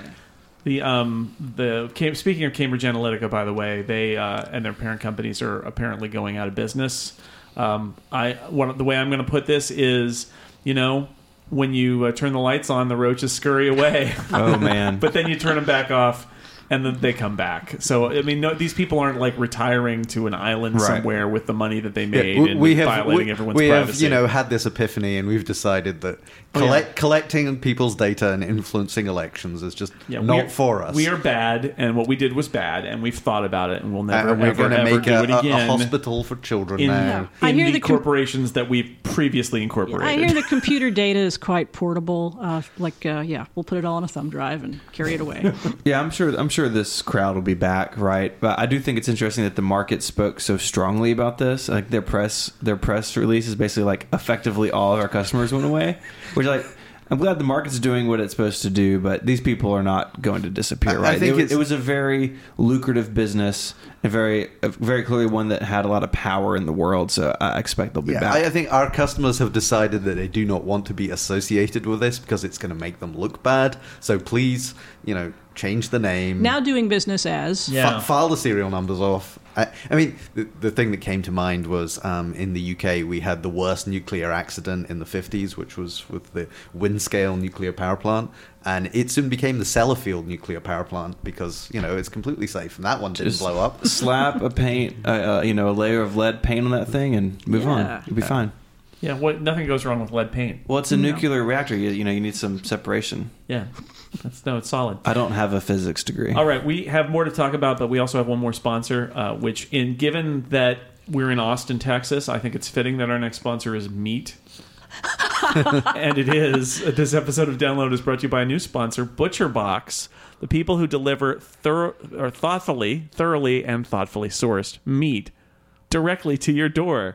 Speaking of Cambridge Analytica, by the way, they and their parent companies are apparently going out of business. The way I'm going to put this is, you know, when you turn the lights on, the roaches scurry away. Oh, man. But then you turn them back off. And then they come back. So, I mean, no, these people aren't, like, retiring to an island somewhere with the money that they made violating everyone's privacy. We have, you know, had this epiphany, and we've decided that collecting people's data and influencing elections is just for us. We are bad, and what we did was bad, and we've thought about it, and we'll never, ever do it again. A hospital for children now. I hear the corporations that we've previously incorporated. I hear the computer data is quite portable. We'll put it all on a thumb drive and carry it away. I'm sure this crowd will be back, right? But I do think it's interesting that the market spoke so strongly about this. Like, their press release is basically like, effectively all of our customers went away, which, like, I'm glad the market's doing what it's supposed to do, but these people are not going to disappear, right? I think it was a very lucrative business, a very clearly one that had a lot of power in the world, so I expect they'll be back. I think our customers have decided that they do not want to be associated with this because it's going to make them look bad, so please, you know, change the name. Now doing business as. Yeah. File the serial numbers off. I mean, the thing that came to mind was in the UK, we had the worst nuclear accident in the 50s, which was with the Windscale nuclear power plant. And it soon became the Sellafield nuclear power plant because, you know, it's completely safe. And that one didn't blow up. Slap a layer of lead paint on that thing and move on. You'll be fine. Yeah, nothing goes wrong with lead paint. Well, it's a nuclear reactor. You need some separation. Yeah. It's solid. I don't have a physics degree. All right, we have more to talk about, but we also have one more sponsor, given that we're in Austin, Texas, I think it's fitting that our next sponsor is meat. And it is. This episode of Download is brought to you by a new sponsor, ButcherBox, the people who deliver thoroughly sourced meat directly to your door.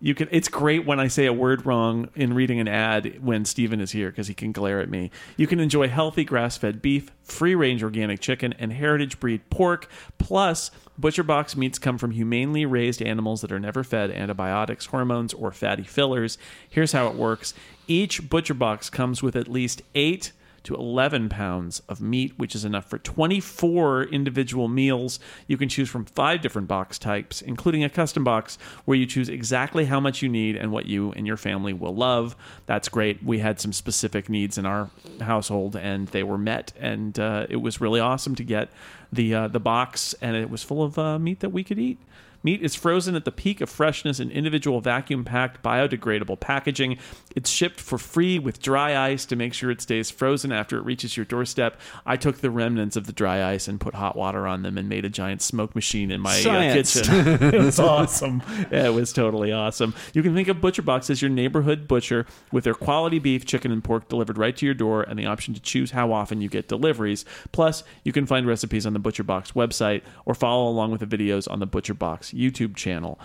It's great when I say a word wrong in reading an ad when Stephen is here because he can glare at me. You can enjoy healthy grass-fed beef, free-range organic chicken, and heritage breed pork. Plus, ButcherBox meats come from humanely raised animals that are never fed antibiotics, hormones, or fatty fillers. Here's how it works. Each ButcherBox comes with at least 8 to 11 pounds of meat, which is enough for 24 individual meals. You can choose from 5 different box types, including a custom box where you choose exactly how much you need and what you and your family will love. That's great. We had some specific needs in our household, and they were met, and it was really awesome to get the box, and it was full of meat that we could eat. Meat is frozen at the peak of freshness in individual vacuum-packed, biodegradable packaging. It's shipped for free with dry ice to make sure it stays frozen after it reaches your doorstep. I took the remnants of the dry ice and put hot water on them and made a giant smoke machine in my kitchen. It was awesome. Yeah, it was totally awesome. You can think of ButcherBox as your neighborhood butcher with their quality beef, chicken, and pork delivered right to your door and the option to choose how often you get deliveries. Plus, you can find recipes on the ButcherBox website or follow along with the videos on the ButcherBox YouTube channel.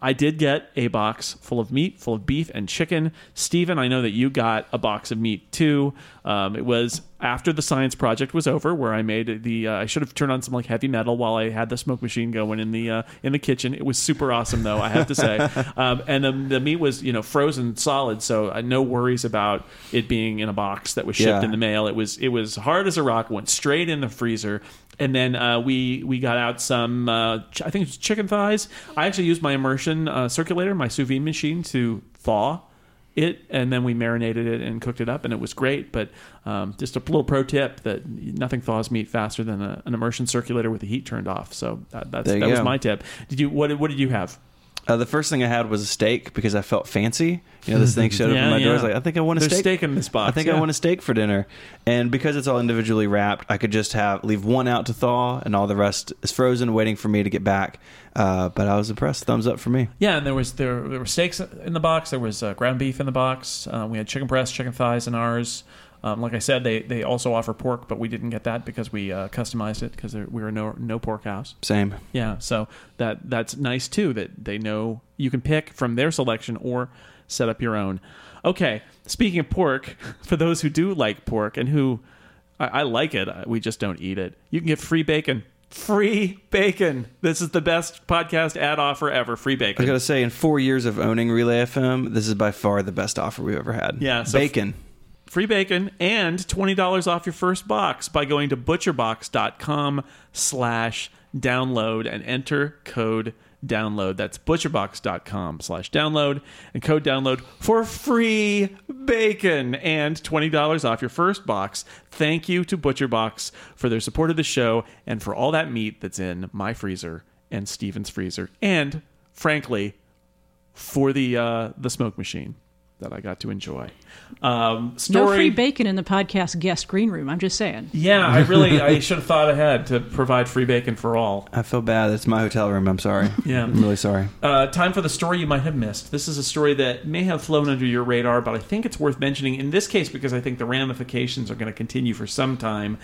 I did get a box full of meat, full of beef and chicken. Stephen, I know that you got a box of meat too. It was after the science project was over, where I made the. I should have turned on some like heavy metal while I had the smoke machine going in the kitchen. It was super awesome, though, I have to say. And the meat was, you know, frozen solid, so no worries about it being in a box that was shipped in the mail. It was hard as a rock. Went straight in the freezer. And then we got out some, I think it was chicken thighs. I actually used my immersion circulator, my sous vide machine, to thaw it, and then we marinated it and cooked it up, and it was great. But just a little pro tip that nothing thaws meat faster than an immersion circulator with the heat turned off. So that was my tip. What did you have? The first thing I had was a steak because I felt fancy. You know, this thing showed up in my door. I was like, I think I want a steak. There's steak in this box. I think I want a steak for dinner. And because it's all individually wrapped, I could just leave one out to thaw, and all the rest is frozen, waiting for me to get back. But I was impressed. Thumbs up for me. Yeah, and there were steaks in the box. There was ground beef in the box. We had chicken breasts, chicken thighs in ours. Like I said, they also offer pork, but we didn't get that because we customized it because we were no pork house. Same. Yeah, so that's nice, too, that they know you can pick from their selection or set up your own. Okay, speaking of pork, for those who do like pork and who I like it, we just don't eat it, you can get free bacon. Free bacon. This is the best podcast ad offer ever. Free bacon. I got to say, in 4 years of owning Relay FM, this is by far the best offer we've ever had. Yeah, so bacon. Free bacon and $20 off your first box by going to butcherbox.com/download and enter code download. That's butcherbox.com/download and code download for free bacon and $20 off your first box. Thank you to ButcherBox for their support of the show and for all that meat that's in my freezer and Steven's freezer. And frankly, for the smoke machine that I got to enjoy. No free bacon in the podcast guest green room. I'm just saying. Yeah, I should have thought ahead to provide free bacon for all. I feel bad. It's my hotel room. I'm sorry. Yeah. I'm really sorry. Time for the story you might have missed. This is a story that may have flown under your radar, but I think it's worth mentioning in this case because I think the ramifications are going to continue for some time.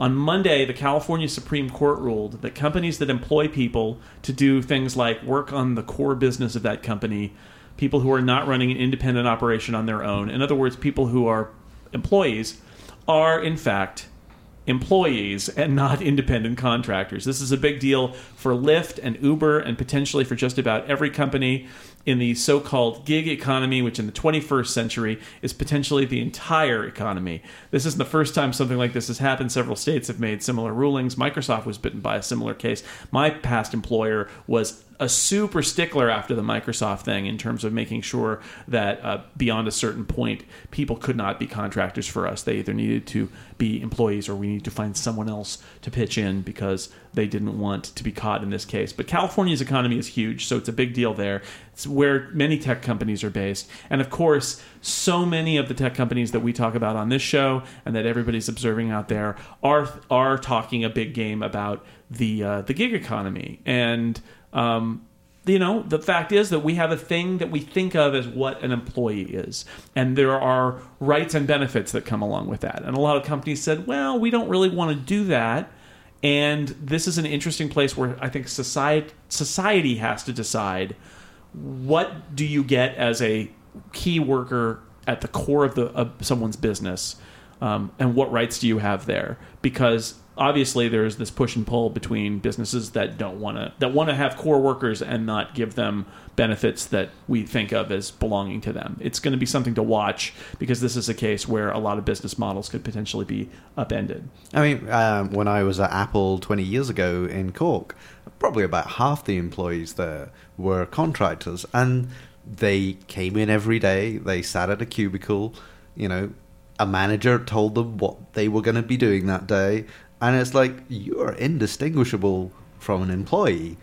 On Monday, the California Supreme Court ruled that companies that employ people to do things like work on the core business of that company, people who are not running an independent operation on their own. In other words, people who are employees are, in fact, employees and not independent contractors. This is a big deal for Lyft and Uber and potentially for just about every company in the so-called gig economy, which in the 21st century is potentially the entire economy. This isn't the first time something like this has happened. Several states have made similar rulings. Microsoft was bitten by a similar case. My past employer was a super stickler after the Microsoft thing in terms of making sure that beyond a certain point, people could not be contractors for us. They either needed to be employees or we need to find someone else to pitch in because they didn't want to be caught in this case. But California's economy is huge, so it's a big deal there. It's where many tech companies are based. And of course, so many of the tech companies that we talk about on this show and that everybody's observing out there are talking a big game about the gig economy. And you know, the fact is that we have a thing that we think of as what an employee is. And there are rights and benefits that come along with that. And a lot of companies said, well, we don't really want to do that. And this is an interesting place where I think society has to decide, what do you get as a key worker at the core of someone's business? And what rights do you have there? Because obviously, there's this push and pull between businesses that want to have core workers and not give them benefits that we think of as belonging to them. It's going to be something to watch because this is a case where a lot of business models could potentially be upended. I mean, when I was at Apple 20 years ago in Cork, probably about half the employees there were contractors, and they came in every day. They sat at a cubicle. You know, a manager told them what they were going to be doing that day. And it's like, you're indistinguishable from an employee.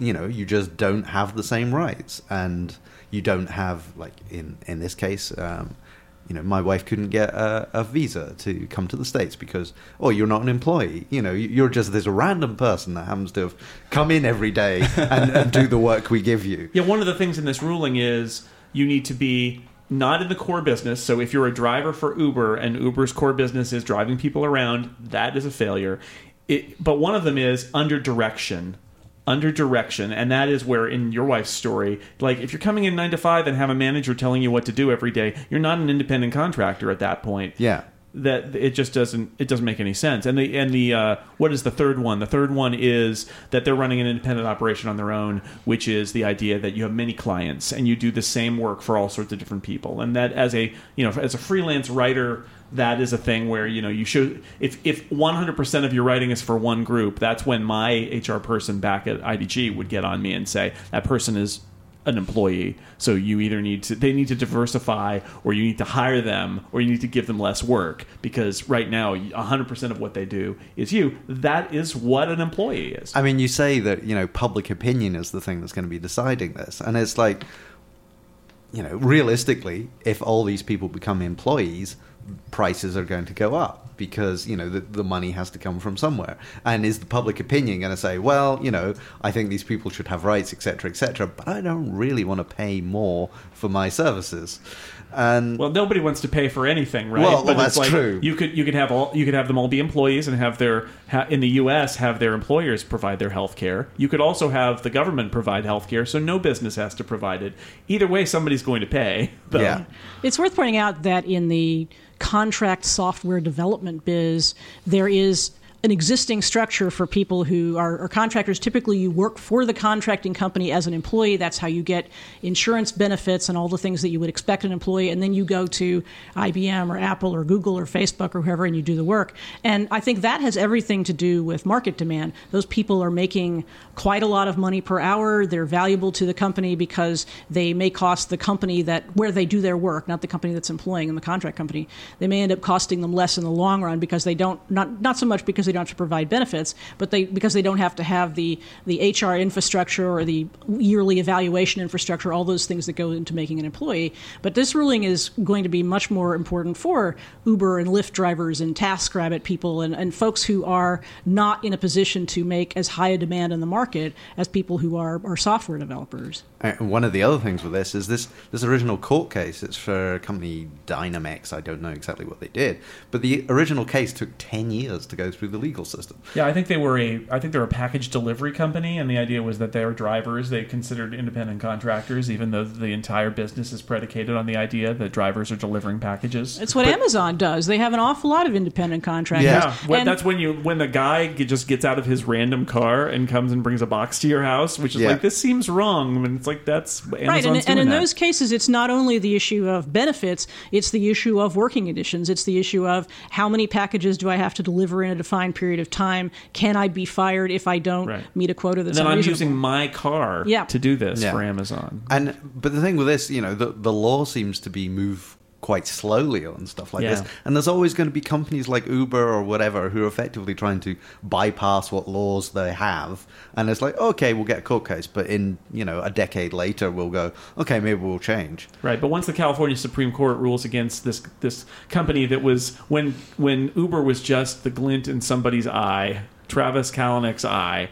You know, you just don't have the same rights. And you don't have, like, in this case, you know, my wife couldn't get a visa to come to the States because, oh, you're not an employee. You know, you're just this random person that happens to have come in every day and do the work we give you. Yeah, one of the things in this ruling is you need to be not in the core business. So if you're a driver for Uber and Uber's core business is driving people around, that is a failure. But one of them is under direction under direction, and that is where, in your wife's story, like, if you're coming in 9 to 5 and have a manager telling you what to do every day, you're not an independent contractor at that point. Yeah. That it just doesn't make any sense. And the what is the third one? The third one is that they're running an independent operation on their own, which is the idea that you have many clients and you do the same work for all sorts of different people. And that as a, you know, as a freelance writer, that is a thing where, you know, you should, if 100% of your writing is for one group, that's when my HR person back at IDG would get on me and say, that person is an employee, so you either need to diversify, or you need to hire them, or you need to give them less work, because right now 100% of what they do is you. That is what an employee is. I mean, you say that, you know, public opinion is the thing that's going to be deciding this, and it's like, you know, realistically, if all these people become employees, prices are going to go up, because, you know, the money has to come from somewhere. And is the public opinion going to say, well, you know, I think these people should have rights, etc., etc., but I don't really want to pay more for my services? And well, nobody wants to pay for anything, right? Well, but that's, it's like, true. You could have them all be employees and have their, in the US, have their employers provide their health care. You could also have the government provide health care, so no business has to provide it. Either way, somebody's going to pay. But yeah. It's worth pointing out that in the contract software development biz, there is an existing structure for people who are contractors. Typically, you work for the contracting company as an employee. That's how you get insurance benefits and all the things that you would expect an employee. And then you go to IBM or Apple or Google or Facebook or whoever, and you do the work. And I think that has everything to do with market demand. Those people are making quite a lot of money per hour. They're valuable to the company because they may cost the company that where they do their work, not the company that's employing them, the contract company. They may end up costing them less in the long run because they don't, not so much because they don't have to provide benefits, but because they don't have to have the HR infrastructure or the yearly evaluation infrastructure, all those things that go into making an employee. But this ruling is going to be much more important for Uber and Lyft drivers and TaskRabbit people and folks who are not in a position to make as high a demand in the market as people who are software developers. And one of the other things with this is this original court case. It's for a company, Dynamex. I don't know exactly what they did, but the original case took 10 years to go through the legal system. Yeah, I think they were a package delivery company, and the idea was that their drivers, they considered independent contractors, even though the entire business is predicated on the idea that drivers are delivering packages. It's what Amazon does. They have an awful lot of independent contractors. Yeah, that's when the guy just gets out of his random car and comes and brings a box to your house, which is like, this seems wrong. And it's like, that's Amazon's right. And in those cases, it's not only the issue of benefits, it's the issue of working conditions. It's the issue of how many packages do I have to deliver in a defined period of time? Can I be fired if I don't meet a quota? That's unreasonable. And then I'm using my car to do this for Amazon. But the thing with this, you know, the law seems to be moved quite slowly on stuff like this. And there's always going to be companies like Uber or whatever who are effectively trying to bypass what laws they have. And it's like, okay, we'll get a court case, but in, you know, a decade later, we'll go, okay, maybe we'll change. Right, but once the California Supreme Court rules against this company that was, when Uber was just the glint in somebody's eye, Travis Kalanick's eye,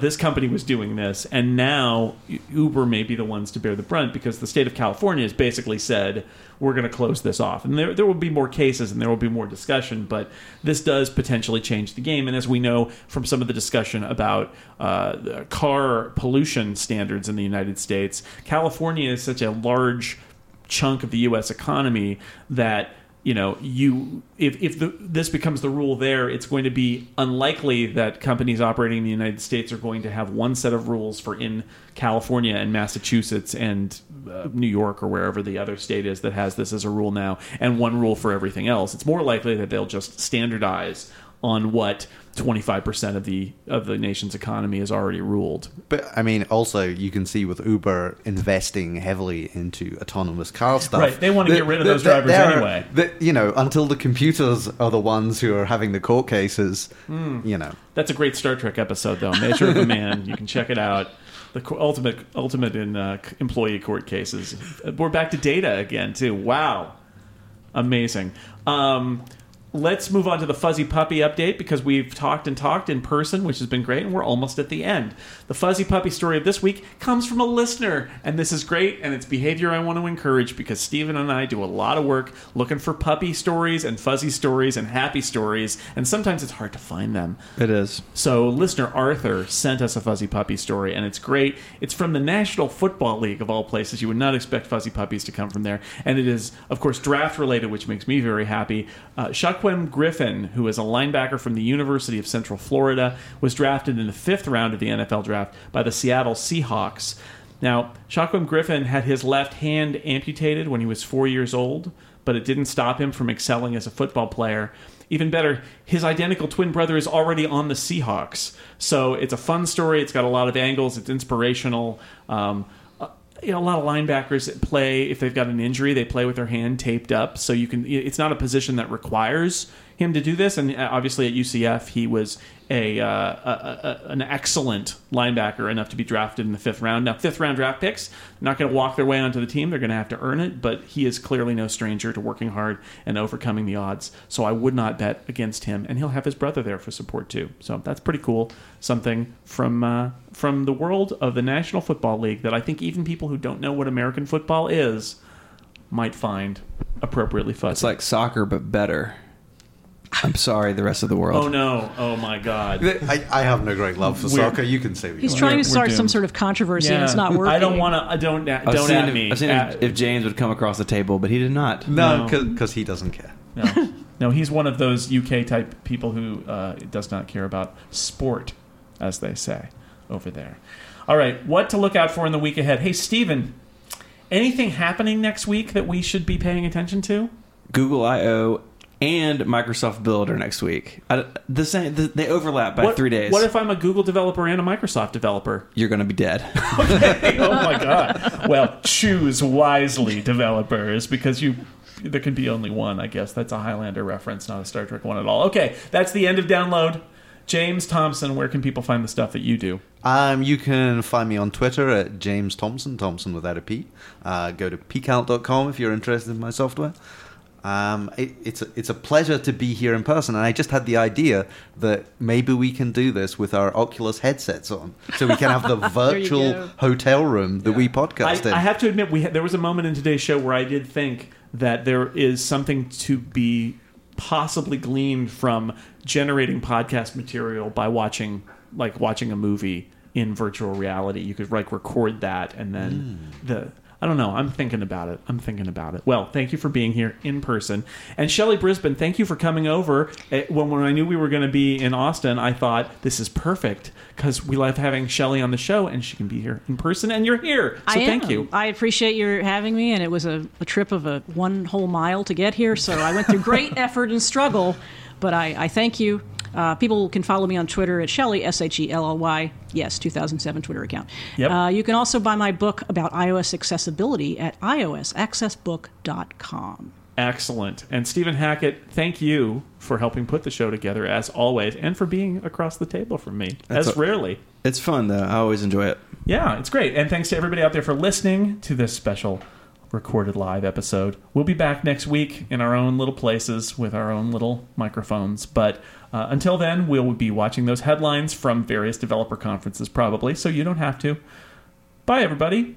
this company was doing this, and now Uber may be the ones to bear the brunt, because the state of California has basically said, we're going to close this off. And there will be more cases and there will be more discussion, but this does potentially change the game. And as we know from some of the discussion about car pollution standards in the United States, California is such a large chunk of the U.S. economy that, you know, if this becomes the rule there, it's going to be unlikely that companies operating in the United States are going to have one set of rules for in California and Massachusetts and New York or wherever the other state is that has this as a rule now, and one rule for everything else. It's more likely that they'll just standardize on what 25% of the nation's economy is already ruled. But, I mean, also, you can see with Uber investing heavily into autonomous car stuff. Right, they want to get rid of those drivers anyway. You know, until the computers are the ones who are having the court cases, you know. That's a great Star Trek episode, though. Nature of a Man. You can check it out. The ultimate in employee court cases. We're back to data again, too. Wow. Amazing. Let's move on to the Fuzzy Puppy update, because we've talked and talked in person, which has been great, and we're almost at the end. The Fuzzy Puppy story of this week comes from a listener, and this is great, and it's behavior I want to encourage, because Stephen and I do a lot of work looking for puppy stories and fuzzy stories and happy stories, and sometimes it's hard to find them. It is. So listener Arthur sent us a Fuzzy Puppy story, and it's great. It's from the National Football League, of all places. You would not expect fuzzy puppies to come from there, and it is, of course, draft-related, which makes me very happy. Shaquem Griffin, who is a linebacker from the University of Central Florida, was drafted in the 5th round of the NFL draft by the Seattle Seahawks. Now, Shaquem Griffin had his left hand amputated when he was 4 years old, but it didn't stop him from excelling as a football player. Even better, his identical twin brother is already on the Seahawks. So it's a fun story. It's got a lot of angles. It's inspirational. You know, a lot of linebackers that play, if they've got an injury, they play with their hand taped up. So you can, it's not a position that requires him to do this. And obviously at UCF, he was an excellent linebacker, enough to be drafted in the 5th round. Now, 5th round draft picks, not going to walk their way onto the team. They're going to have to earn it. But he is clearly no stranger to working hard and overcoming the odds. So I would not bet against him. And he'll have his brother there for support, too. So that's pretty cool. Something from the world of the National Football League that I think even people who don't know what American football is might find appropriately fuzzy. It's like soccer, but better. I'm sorry, the rest of the world. Oh, no. Oh, my God. I have no great love for soccer. You can say what you want. He's trying to start some sort of controversy, and it's not working. I don't want to... Don't at me. I've seen if James would come across the table, but he did not. No, because he doesn't care. No. No, he's one of those UK-type people who does not care about sport, as they say, over there. All right, what to look out for in the week ahead? Hey, Stephen, anything happening next week that we should be paying attention to? Google I.O., and Microsoft Build are next week. They overlap by 3 days. What if I'm a Google developer and a Microsoft developer? You're going to be dead. Okay. Oh, my God. Well, choose wisely, developers, because there can be only one, I guess. That's a Highlander reference, not a Star Trek one at all. Okay, that's the end of Download. James Thompson, where can people find the stuff that you do? You can find me on Twitter at James Thompson without a P. Go to peakout.com if you're interested in my software. It's a pleasure to be here in person, and I just had the idea that maybe we can do this with our Oculus headsets on, so we can have the virtual hotel room that we podcast in. I have to admit, there was a moment in today's show where I did think that there is something to be possibly gleaned from generating podcast material by watching a movie in virtual reality. You could record that, and then I don't know. I'm thinking about it. Well, thank you for being here in person. And Shelly Brisbin, thank you for coming over. When I knew we were going to be in Austin, I thought, this is perfect, because we love having Shelly on the show, and she can be here in person, and you're here. So thank you. I appreciate your having me, and it was a trip of a one whole mile to get here, so I went through great effort and struggle, but I thank you. People can follow me on Twitter at Shelly, S-H-E-L-L-Y, yes, 2007 Twitter account. Yep. You can also buy my book about iOS accessibility at iosaccessbook.com. Excellent. And Stephen Hackett, thank you for helping put the show together, as always, and for being across the table from me, rarely. It's fun, though. I always enjoy it. Yeah, it's great. And thanks to everybody out there for listening to this special recorded live episode. We'll be back next week in our own little places with our own little microphones, but... until then, we'll be watching those headlines from various developer conferences, probably, so you don't have to. Bye, everybody.